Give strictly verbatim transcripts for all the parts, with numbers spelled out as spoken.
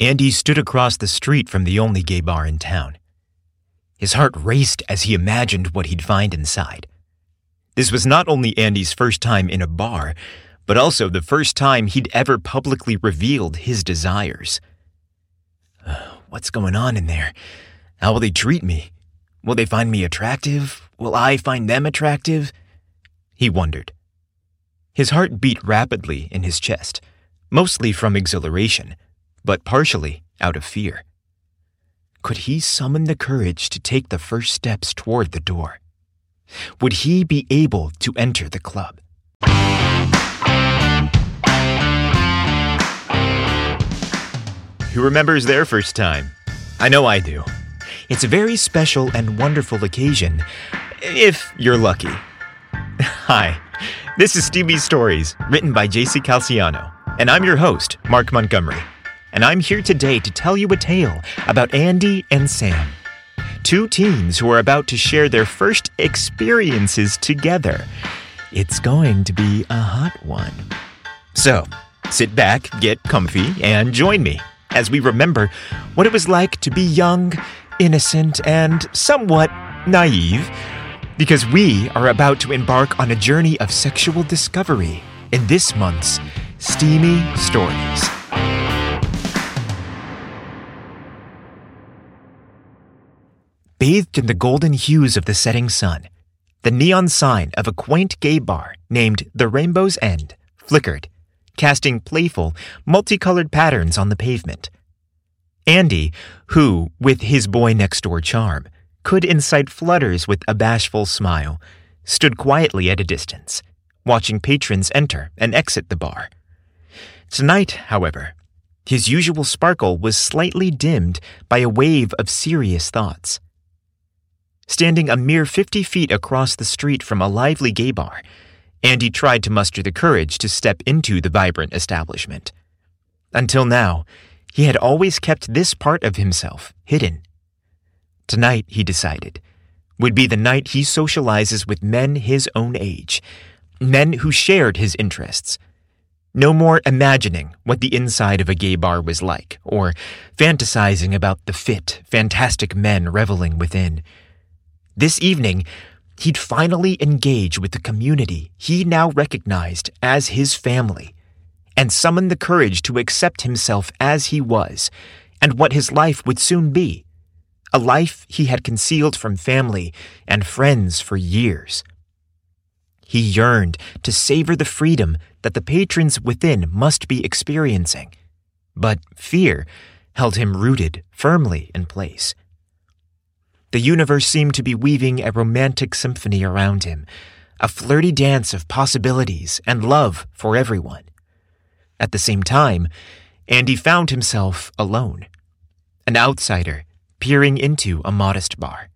Andy stood across the street from the only gay bar in town. His heart raced as he imagined what he'd find inside. This was not only Andy's first time in a bar, but also the first time he'd ever publicly revealed his desires. What's going on in there? How will they treat me? Will they find me attractive? Will I find them attractive? He wondered. His heart beat rapidly in his chest, mostly from exhilaration, but partially out of fear. Could he summon the courage to take the first steps toward the door? Would he be able to enter the club? Who remembers their first time? I know I do. It's a very special and wonderful occasion, if you're lucky. Hi, this is Steamy Stories, written by J C Calciano, and I'm your host, Mark Montgomery. And I'm here today to tell you a tale about Andy and Sam, two teens who are about to share their first experiences together. It's going to be a hot one. So, sit back, get comfy, and join me as we remember what it was like to be young, innocent, and somewhat naive, because we are about to embark on a journey of sexual discovery in this month's Steamy Stories. Bathed in the golden hues of the setting sun, the neon sign of a quaint gay bar named The Rainbow's End flickered, casting playful, multicolored patterns on the pavement. Andy, who, with his boy-next-door charm, could incite flutters with a bashful smile, stood quietly at a distance, watching patrons enter and exit the bar. Tonight, however, his usual sparkle was slightly dimmed by a wave of serious thoughts. Standing a mere fifty feet across the street from a lively gay bar, Andy tried to muster the courage to step into the vibrant establishment. Until now, he had always kept this part of himself hidden. Tonight, he decided, would be the night he socializes with men his own age, men who shared his interests. No more imagining what the inside of a gay bar was like, or fantasizing about the fit, fantastic men reveling within. This evening, he'd finally engage with the community he now recognized as his family, and summon the courage to accept himself as he was, and what his life would soon be, a life he had concealed from family and friends for years. He yearned to savor the freedom that the patrons within must be experiencing, but fear held him rooted firmly in place. The universe seemed to be weaving a romantic symphony around him, a flirty dance of possibilities and love for everyone. At the same time, Andy found himself alone, an outsider peering into a modest bar.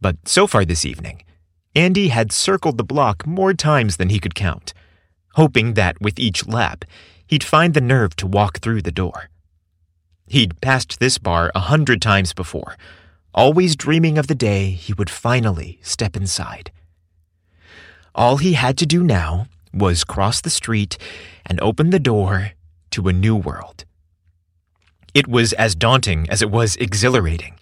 But so far this evening, Andy had circled the block more times than he could count, hoping that with each lap, he'd find the nerve to walk through the door. He'd passed this bar a hundred times before, always dreaming of the day he would finally step inside. All he had to do now was cross the street and open the door to a new world. It was as daunting as it was exhilarating.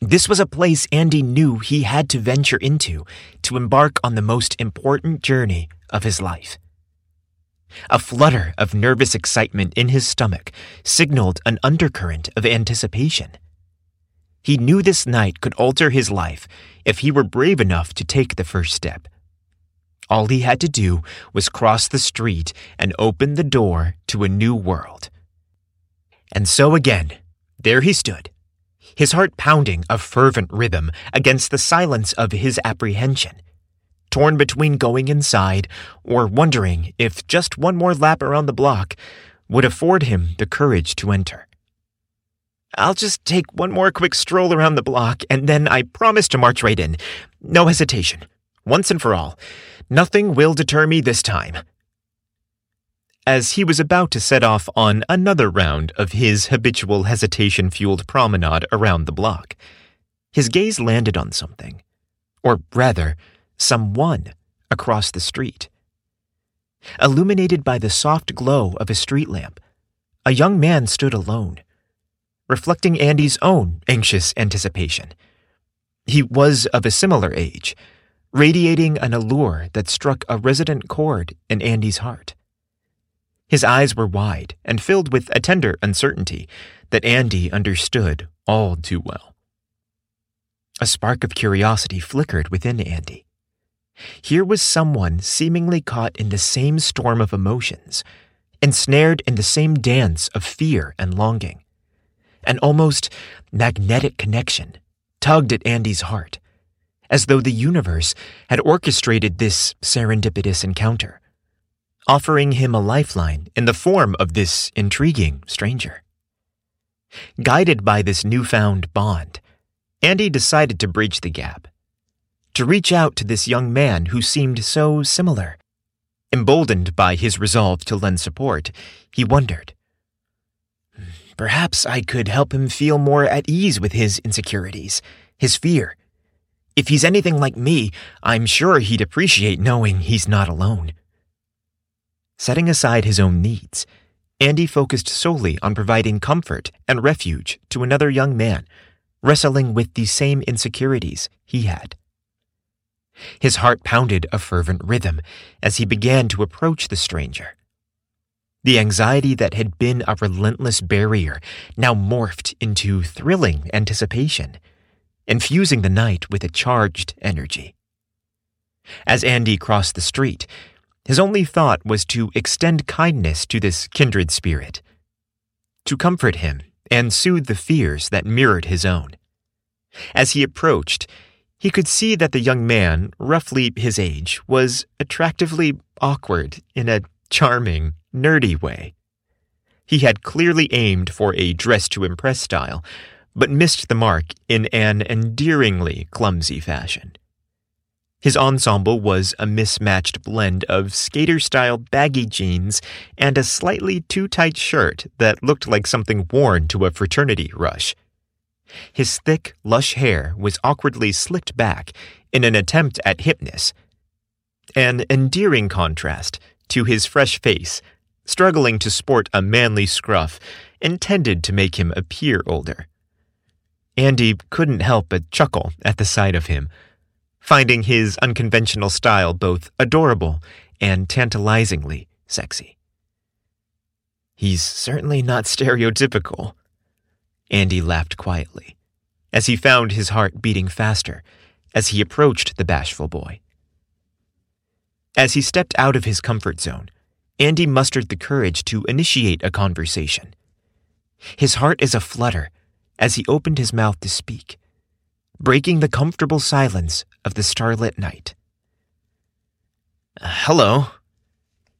This was a place Andy knew he had to venture into to embark on the most important journey of his life. A flutter of nervous excitement in his stomach signaled an undercurrent of anticipation. He knew this night could alter his life if he were brave enough to take the first step. All he had to do was cross the street and open the door to a new world. And so again, there he stood, his heart pounding a fervent rhythm against the silence of his apprehension, torn between going inside or wondering if just one more lap around the block would afford him the courage to enter. I'll just take one more quick stroll around the block, and then I promise to march right in. No hesitation. Once and for all. Nothing will deter me this time. As he was about to set off on another round of his habitual hesitation-fueled promenade around the block, his gaze landed on something, or rather, someone, across the street. Illuminated by the soft glow of a street lamp, a young man stood alone, reflecting Andy's own anxious anticipation. He was of a similar age, radiating an allure that struck a resonant chord in Andy's heart. His eyes were wide and filled with a tender uncertainty that Andy understood all too well. A spark of curiosity flickered within Andy. Here was someone seemingly caught in the same storm of emotions, ensnared in the same dance of fear and longing. An almost magnetic connection tugged at Andy's heart, as though the universe had orchestrated this serendipitous encounter, offering him a lifeline in the form of this intriguing stranger. Guided by this newfound bond, Andy decided to bridge the gap, to reach out to this young man who seemed so similar. Emboldened by his resolve to lend support, he wondered, perhaps I could help him feel more at ease with his insecurities, his fear. If he's anything like me, I'm sure he'd appreciate knowing he's not alone. Setting aside his own needs, Andy focused solely on providing comfort and refuge to another young man, wrestling with the same insecurities he had. His heart pounded a fervent rhythm as he began to approach the stranger. The anxiety that had been a relentless barrier now morphed into thrilling anticipation, infusing the night with a charged energy. As Andy crossed the street, his only thought was to extend kindness to this kindred spirit, to comfort him and soothe the fears that mirrored his own. As he approached, he could see that the young man, roughly his age, was attractively awkward in a charming, nerdy way. He had clearly aimed for a dress-to-impress style, but missed the mark in an endearingly clumsy fashion. His ensemble was a mismatched blend of skater-style baggy jeans and a slightly too-tight shirt that looked like something worn to a fraternity rush. His thick, lush hair was awkwardly slicked back in an attempt at hipness, an endearing contrast to his fresh face, struggling to sport a manly scruff intended to make him appear older. Andy couldn't help but chuckle at the sight of him, finding his unconventional style both adorable and tantalizingly sexy. He's certainly not stereotypical, Andy laughed quietly, as he found his heart beating faster as he approached the bashful boy. As he stepped out of his comfort zone, Andy mustered the courage to initiate a conversation. His heart is aflutter as he opened his mouth to speak, breaking the comfortable silence of the starlit night. "Hello,"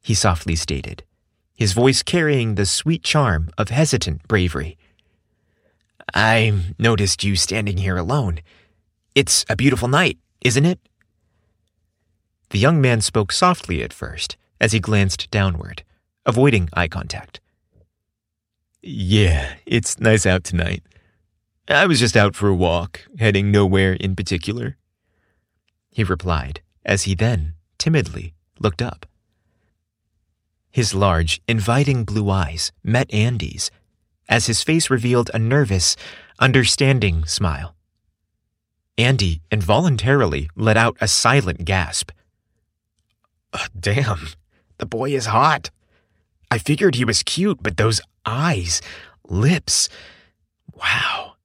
he softly stated, his voice carrying the sweet charm of hesitant bravery. "I noticed you standing here alone. It's a beautiful night, isn't it?" The young man spoke softly at first as he glanced downward, avoiding eye contact. "Yeah, it's nice out tonight. I was just out for a walk, heading nowhere in particular," he replied, as he then timidly looked up. His large, inviting blue eyes met Andy's, as his face revealed a nervous, understanding smile. Andy involuntarily let out a silent gasp. Oh, damn, the boy is hot. I figured he was cute, but those eyes, lips, wow.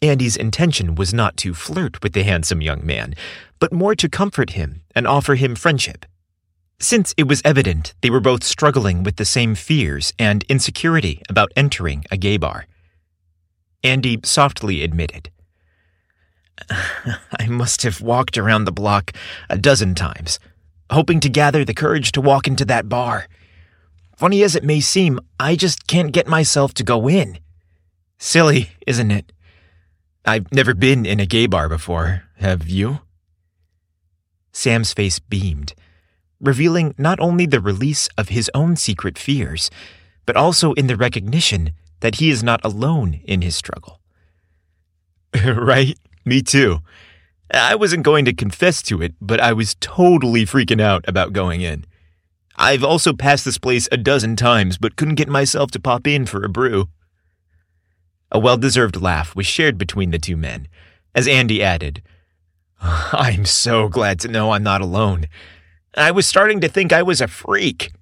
Andy's intention was not to flirt with the handsome young man, but more to comfort him and offer him friendship, since it was evident they were both struggling with the same fears and insecurity about entering a gay bar. Andy softly admitted, "I must have walked around the block a dozen times, hoping to gather the courage to walk into that bar. Funny as it may seem, I just can't get myself to go in. Silly, isn't it? I've never been in a gay bar before, have you?" Sam's face beamed, revealing not only the release of his own secret fears, but also in the recognition that he is not alone in his struggle. "Right, me too. I wasn't going to confess to it, but I was totally freaking out about going in. I've also passed this place a dozen times, but couldn't get myself to pop in for a brew. A well-deserved laugh was shared between the two men, as Andy added, "I'm so glad to know I'm not alone. I was starting to think I was a freak."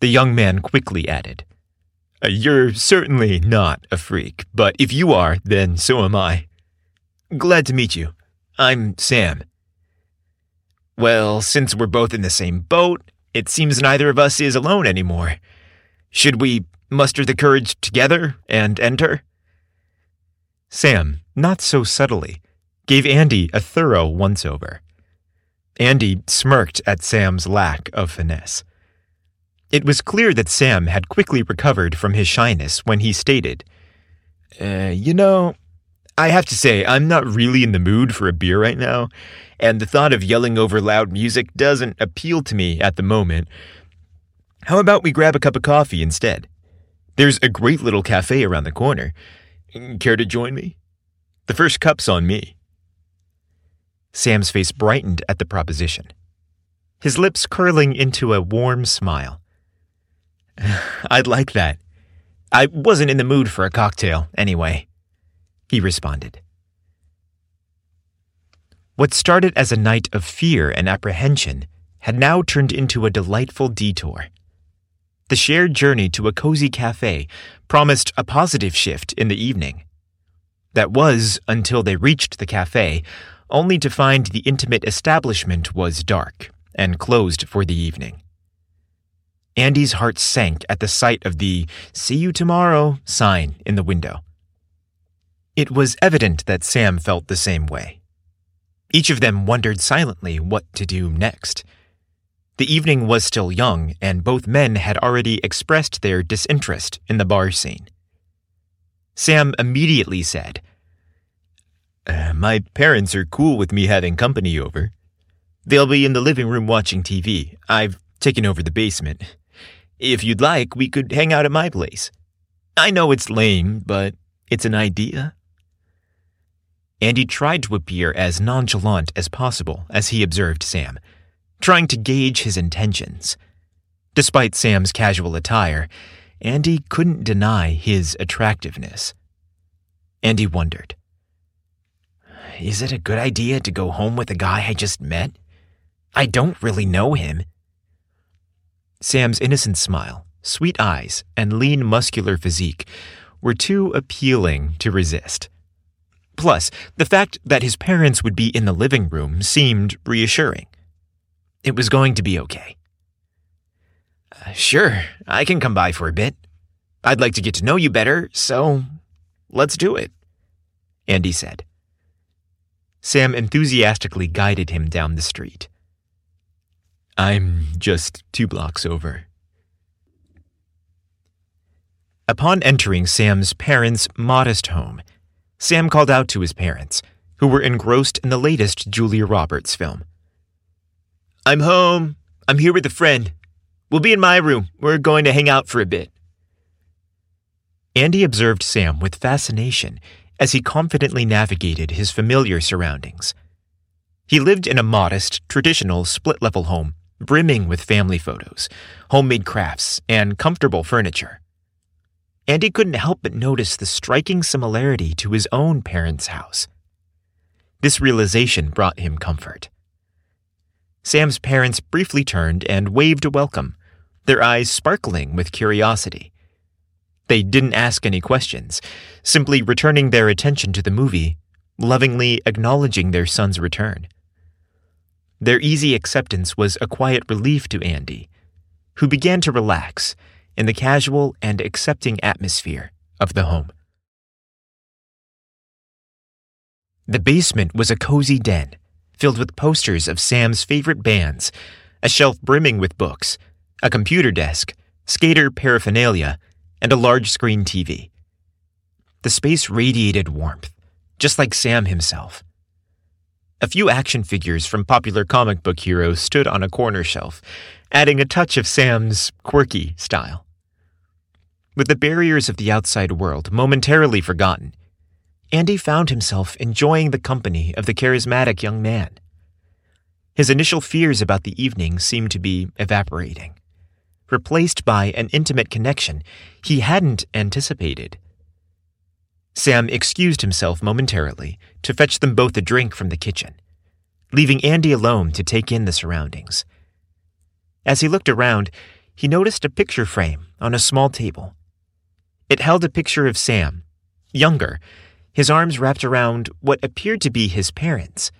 The young man quickly added, "You're certainly not a freak, but if you are, then so am I. Glad to meet you. I'm Sam." "Well, since we're both in the same boat, it seems neither of us is alone anymore. Should we muster the courage together and enter?" Sam, not so subtly, gave Andy a thorough once-over. Andy smirked at Sam's lack of finesse. It was clear that Sam had quickly recovered from his shyness when he stated, uh, "You know, I have to say I'm not really in the mood for a beer right now, and the thought of yelling over loud music doesn't appeal to me at the moment. How about we grab a cup of coffee instead? There's a great little cafe around the corner. Care to join me? The first cup's on me." Sam's face brightened at the proposition, his lips curling into a warm smile. "I'd like that. I wasn't in the mood for a cocktail, anyway," he responded. What started as a night of fear and apprehension had now turned into a delightful detour. The shared journey to a cozy cafe promised a positive shift in the evening. That was until they reached the cafe, only to find the intimate establishment was dark and closed for the evening. Andy's heart sank at the sight of the "See you tomorrow" sign in the window. It was evident that Sam felt the same way. Each of them wondered silently what to do next. The evening was still young, and both men had already expressed their disinterest in the bar scene. Sam immediately said, uh, "My parents are cool with me having company over. They'll be in the living room watching T V. I've taken over the basement. If you'd like, we could hang out at my place. I know it's lame, but it's an idea." Andy tried to appear as nonchalant as possible as he observed Sam, trying to gauge his intentions. Despite Sam's casual attire, Andy couldn't deny his attractiveness. Andy wondered, "Is it a good idea to go home with a guy I just met? I don't really know him." Sam's innocent smile, sweet eyes, and lean muscular physique were too appealing to resist. Plus, the fact that his parents would be in the living room seemed reassuring. It was going to be okay. Uh, sure, I can come by for a bit. I'd like to get to know you better, so let's do it," Andy said. Sam enthusiastically guided him down the street. "I'm just two blocks over." Upon entering Sam's parents' modest home, Sam called out to his parents, who were engrossed in the latest Julia Roberts film. "I'm home. I'm here with a friend. We'll be in my room. We're going to hang out for a bit." Andy observed Sam with fascination as he confidently navigated his familiar surroundings. He lived in a modest, traditional split-level home, brimming with family photos, homemade crafts, and comfortable furniture. Andy couldn't help but notice the striking similarity to his own parents' house. This realization brought him comfort. Sam's parents briefly turned and waved a welcome, their eyes sparkling with curiosity. They didn't ask any questions, simply returning their attention to the movie, lovingly acknowledging their son's return. Their easy acceptance was a quiet relief to Andy, who began to relax in the casual and accepting atmosphere of the home. The basement was a cozy den, filled with posters of Sam's favorite bands, a shelf brimming with books, a computer desk, skater paraphernalia, and a large-screen T V. The space radiated warmth, just like Sam himself. A few action figures from popular comic book heroes stood on a corner shelf, adding a touch of Sam's quirky style. With the barriers of the outside world momentarily forgotten, Andy found himself enjoying the company of the charismatic young man. His initial fears about the evening seemed to be evaporating, replaced by an intimate connection he hadn't anticipated. Sam excused himself momentarily to fetch them both a drink from the kitchen, leaving Andy alone to take in the surroundings. As he looked around, he noticed a picture frame on a small table. It held a picture of Sam, younger, his arms wrapped around what appeared to be his parents.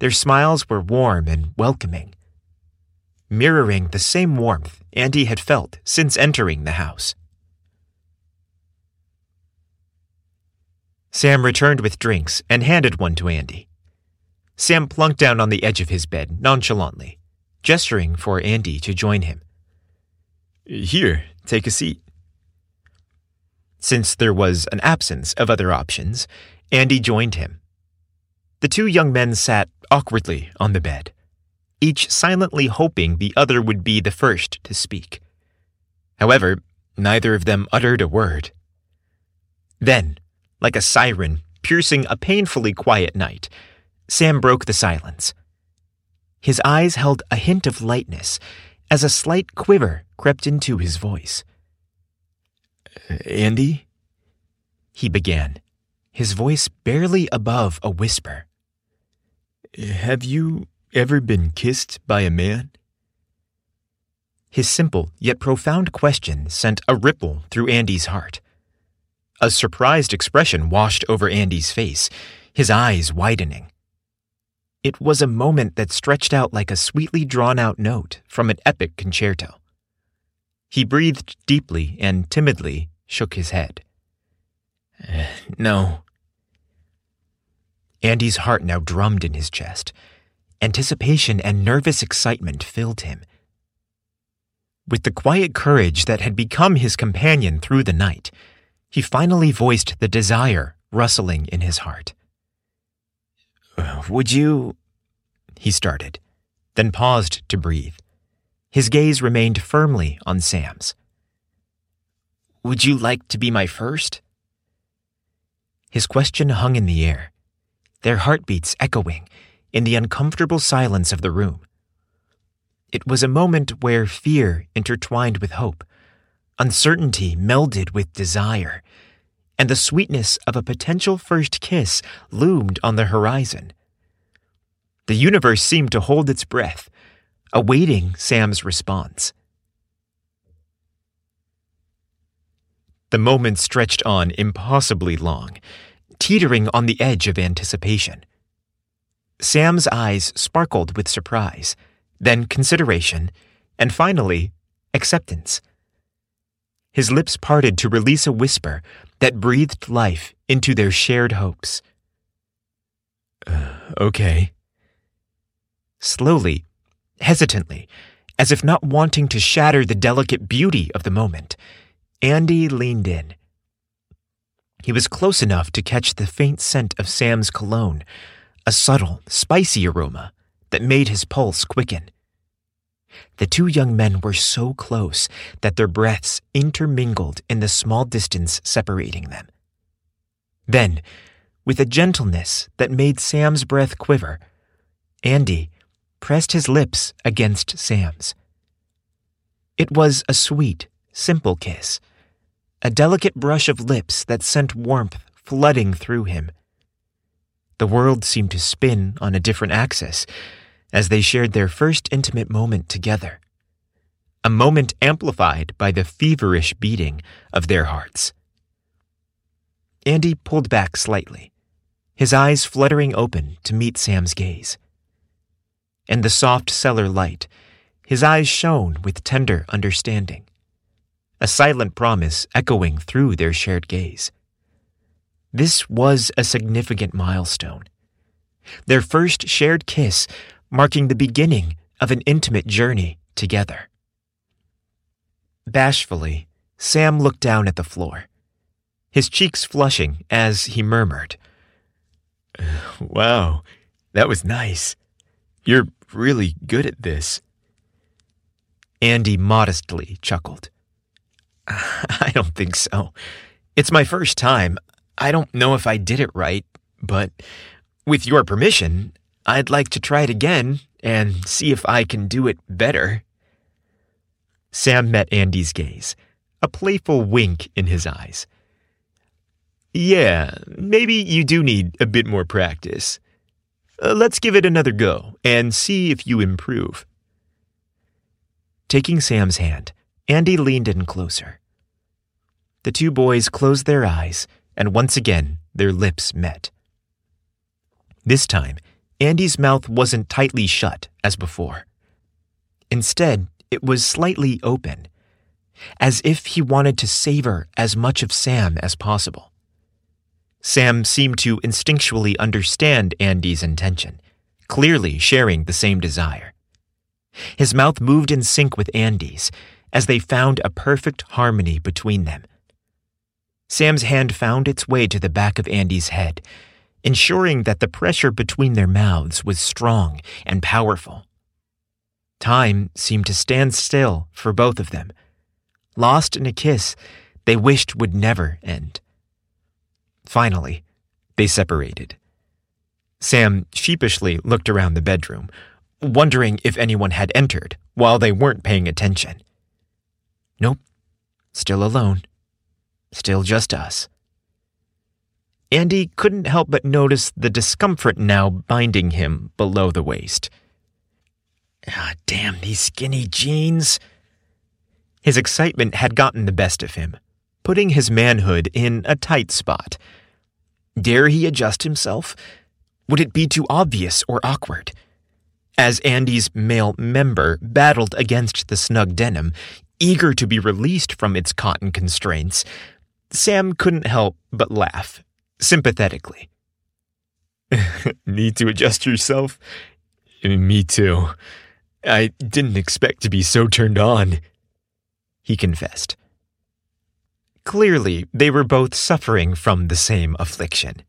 Their smiles were warm and welcoming, mirroring the same warmth Andy had felt since entering the house. Sam returned with drinks and handed one to Andy. Sam plunked down on the edge of his bed nonchalantly, gesturing for Andy to join him. "Here, take a seat." Since there was an absence of other options, Andy joined him. The two young men sat awkwardly on the bed, each silently hoping the other would be the first to speak. However, neither of them uttered a word. Then, like a siren piercing a painfully quiet night, Sam broke the silence. His eyes held a hint of lightness as a slight quiver crept into his voice. "Andy?" he began, his voice barely above a whisper. "Have you ever been kissed by a man?" His simple yet profound question sent a ripple through Andy's heart. A surprised expression washed over Andy's face, his eyes widening. It was a moment that stretched out like a sweetly drawn-out note from an epic concerto. He breathed deeply and timidly shook his head. "No." Andy's heart now drummed in his chest. Anticipation and nervous excitement filled him. With the quiet courage that had become his companion through the night, he finally voiced the desire rustling in his heart. "Would you—" he started, then paused to breathe. His gaze remained firmly on Sam's. "Would you like to be my first?" His question hung in the air, their heartbeats echoing in the uncomfortable silence of the room. It was a moment where fear intertwined with hope, uncertainty melded with desire, and the sweetness of a potential first kiss loomed on the horizon. The universe seemed to hold its breath, awaiting Sam's response. The moment stretched on impossibly long, teetering on the edge of anticipation. Sam's eyes sparkled with surprise, then consideration, and finally, acceptance. His lips parted to release a whisper that breathed life into their shared hopes. Uh, okay. Slowly, hesitantly, as if not wanting to shatter the delicate beauty of the moment, Andy leaned in. He was close enough to catch the faint scent of Sam's cologne, a subtle, spicy aroma that made his pulse quicken. The two young men were so close that their breaths intermingled in the small distance separating them. Then, with a gentleness that made Sam's breath quiver, Andy pressed his lips against Sam's. It was a sweet, simple kiss, a delicate brush of lips that sent warmth flooding through him. The world seemed to spin on a different axis as they shared their first intimate moment together, a moment amplified by the feverish beating of their hearts. Andy pulled back slightly, his eyes fluttering open to meet Sam's gaze. In the soft cellar light, his eyes shone with tender understanding, a silent promise echoing through their shared gaze. This was a significant milestone, their first shared kiss marking the beginning of an intimate journey together. Bashfully, Sam looked down at the floor, his cheeks flushing as he murmured, "Wow, that was nice. You're really good at this." Andy modestly chuckled. "I don't think so. It's my first time. I don't know if I did it right, but with your permission, I'd like to try it again and see if I can do it better." Sam met Andy's gaze, a playful wink in his eyes. "Yeah, maybe you do need a bit more practice. Uh, let's give it another go and see if you improve." Taking Sam's hand, Andy leaned in closer. The two boys closed their eyes, and once again their lips met. This time, Andy's mouth wasn't tightly shut as before. Instead, it was slightly open, as if he wanted to savor as much of Sam as possible. Sam seemed to instinctually understand Andy's intention, clearly sharing the same desire. His mouth moved in sync with Andy's as they found a perfect harmony between them. Sam's hand found its way to the back of Andy's head, ensuring that the pressure between their mouths was strong and powerful. Time seemed to stand still for both of them, lost in a kiss they wished would never end. Finally, they separated. Sam sheepishly looked around the bedroom, wondering if anyone had entered while they weren't paying attention. Nope, still alone, still just us. Andy couldn't help but notice the discomfort now binding him below the waist. Ah, damn these skinny jeans. His excitement had gotten the best of him, putting his manhood in a tight spot. Dare he adjust himself? Would it be too obvious or awkward? As Andy's male member battled against the snug denim, eager to be released from its cotton constraints, Sam couldn't help but laugh, sympathetically. "Need to adjust yourself? Me too. I didn't expect to be so turned on," he confessed. Clearly, they were both suffering from the same affliction.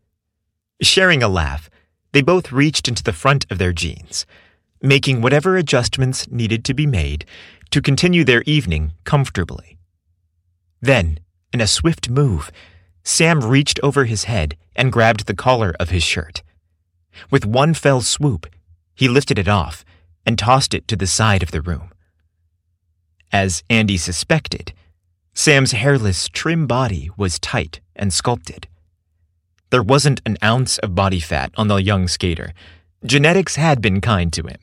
Sharing a laugh, they both reached into the front of their jeans, making whatever adjustments needed to be made to continue their evening comfortably. Then, in a swift move, Sam reached over his head and grabbed the collar of his shirt. With one fell swoop, he lifted it off and tossed it to the side of the room. As Andy suspected, Sam's hairless, trim body was tight and sculpted. There wasn't an ounce of body fat on the young skater. Genetics had been kind to him.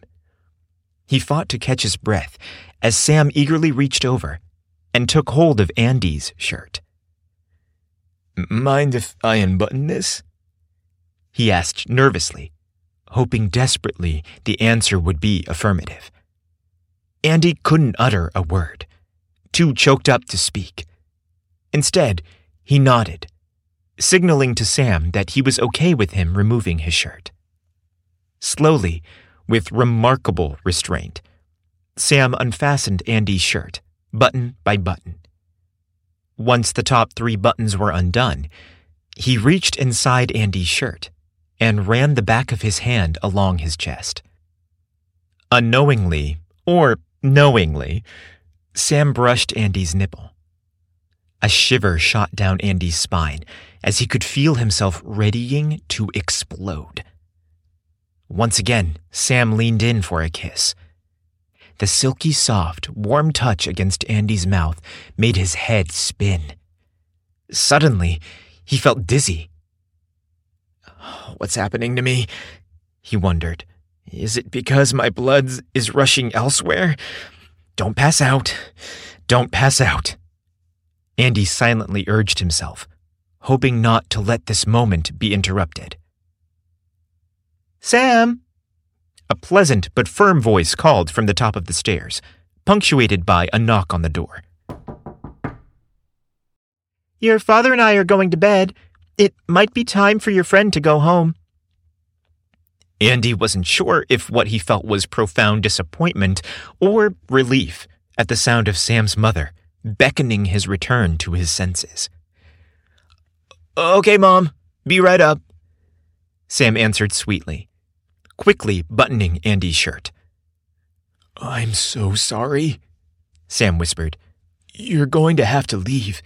He fought to catch his breath as Sam eagerly reached over and took hold of Andy's shirt. "Mind if I unbutton this?" he asked nervously, hoping desperately the answer would be affirmative. Andy couldn't utter a word, too choked up to speak. Instead, he nodded, signaling to Sam that he was okay with him removing his shirt. Slowly, with remarkable restraint, Sam unfastened Andy's shirt, button by button. Once the top three buttons were undone, he reached inside Andy's shirt and ran the back of his hand along his chest. Unknowingly, or knowingly, Sam brushed Andy's nipple. A shiver shot down Andy's spine as he could feel himself readying to explode. Once again, Sam leaned in for a kiss. The silky soft, warm touch against Andy's mouth made his head spin. Suddenly, he felt dizzy. "What's happening to me?" he wondered. "Is it because my blood is rushing elsewhere? Don't pass out. Don't pass out." Andy silently urged himself, hoping not to let this moment be interrupted. "Sam!" a pleasant but firm voice called from the top of the stairs, punctuated by a knock on the door. "Your father and I are going to bed. It might be time for your friend to go home." Andy wasn't sure if what he felt was profound disappointment or relief at the sound of Sam's mother beckoning his return to his senses. "Okay, Mom, be right up," Sam answered sweetly, quickly buttoning Andy's shirt. "I'm so sorry," Sam whispered. "You're going to have to leave."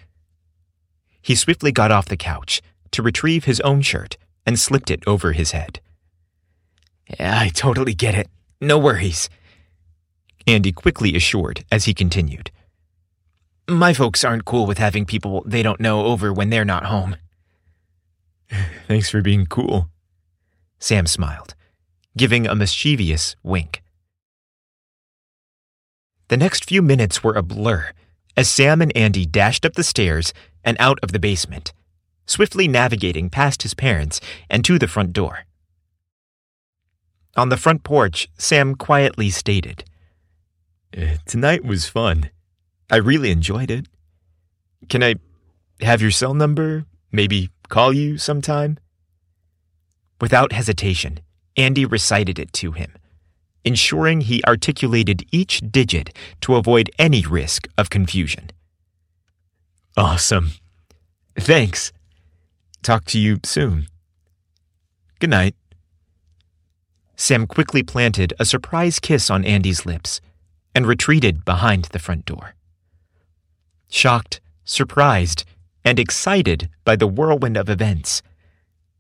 He swiftly got off the couch to retrieve his own shirt and slipped it over his head. "Yeah, I totally get it. No worries, Andy quickly assured as he continued. My folks aren't cool with having people they don't know over when they're not home. Thanks for being cool, Sam smiled, giving a mischievous wink. The next few minutes were a blur as Sam and Andy dashed up the stairs and out of the basement, swiftly navigating past his parents and to the front door. On the front porch, Sam quietly stated, Tonight was fun. I really enjoyed it. Can I have your cell number? Maybe call you sometime? Without hesitation, Andy recited it to him, ensuring he articulated each digit to avoid any risk of confusion. Awesome. Thanks. Talk to you soon. Good night. Sam quickly planted a surprise kiss on Andy's lips and retreated behind the front door. Shocked, surprised, and excited by the whirlwind of events,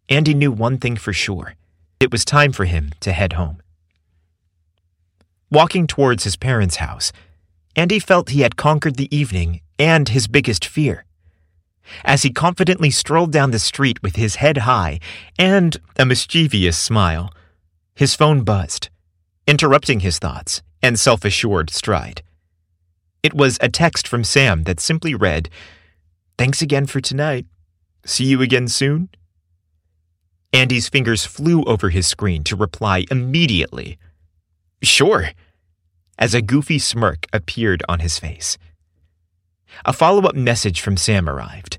Andy knew one thing for sure. It was time for him to head home. Walking towards his parents' house, Andy felt he had conquered the evening and his biggest fear. As he confidently strolled down the street with his head high and a mischievous smile, his phone buzzed, interrupting his thoughts and self-assured stride. It was a text from Sam that simply read, Thanks again for tonight. See you again soon? Andy's fingers flew over his screen to reply immediately. Sure, as a goofy smirk appeared on his face. A follow-up message from Sam arrived.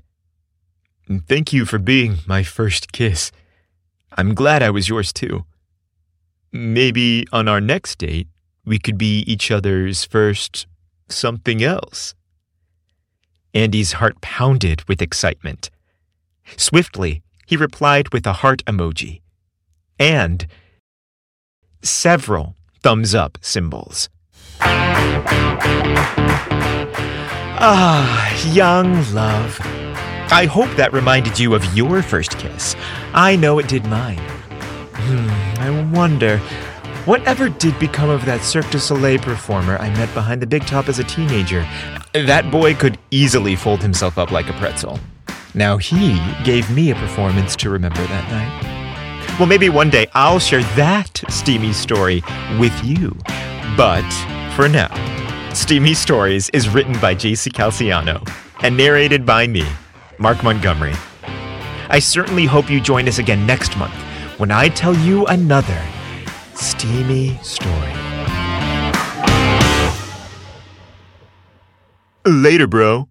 Thank you for being my first kiss. I'm glad I was yours too. Maybe on our next date, we could be each other's first something else. Andy's heart pounded with excitement. Swiftly, he replied with a heart emoji and several thumbs up symbols. Ah, young love. I hope that reminded you of your first kiss. I know it did mine. Hmm, I wonder, whatever did become of that Cirque du Soleil performer I met behind the big top as a teenager? That boy could easily fold himself up like a pretzel. Now he gave me a performance to remember that night. Well, maybe one day I'll share that steamy story with you. But for now, Steamy Stories is written by J C Calciano and narrated by me, Mark Montgomery. I certainly hope you join us again next month when I tell you another steamy story. Later, bro.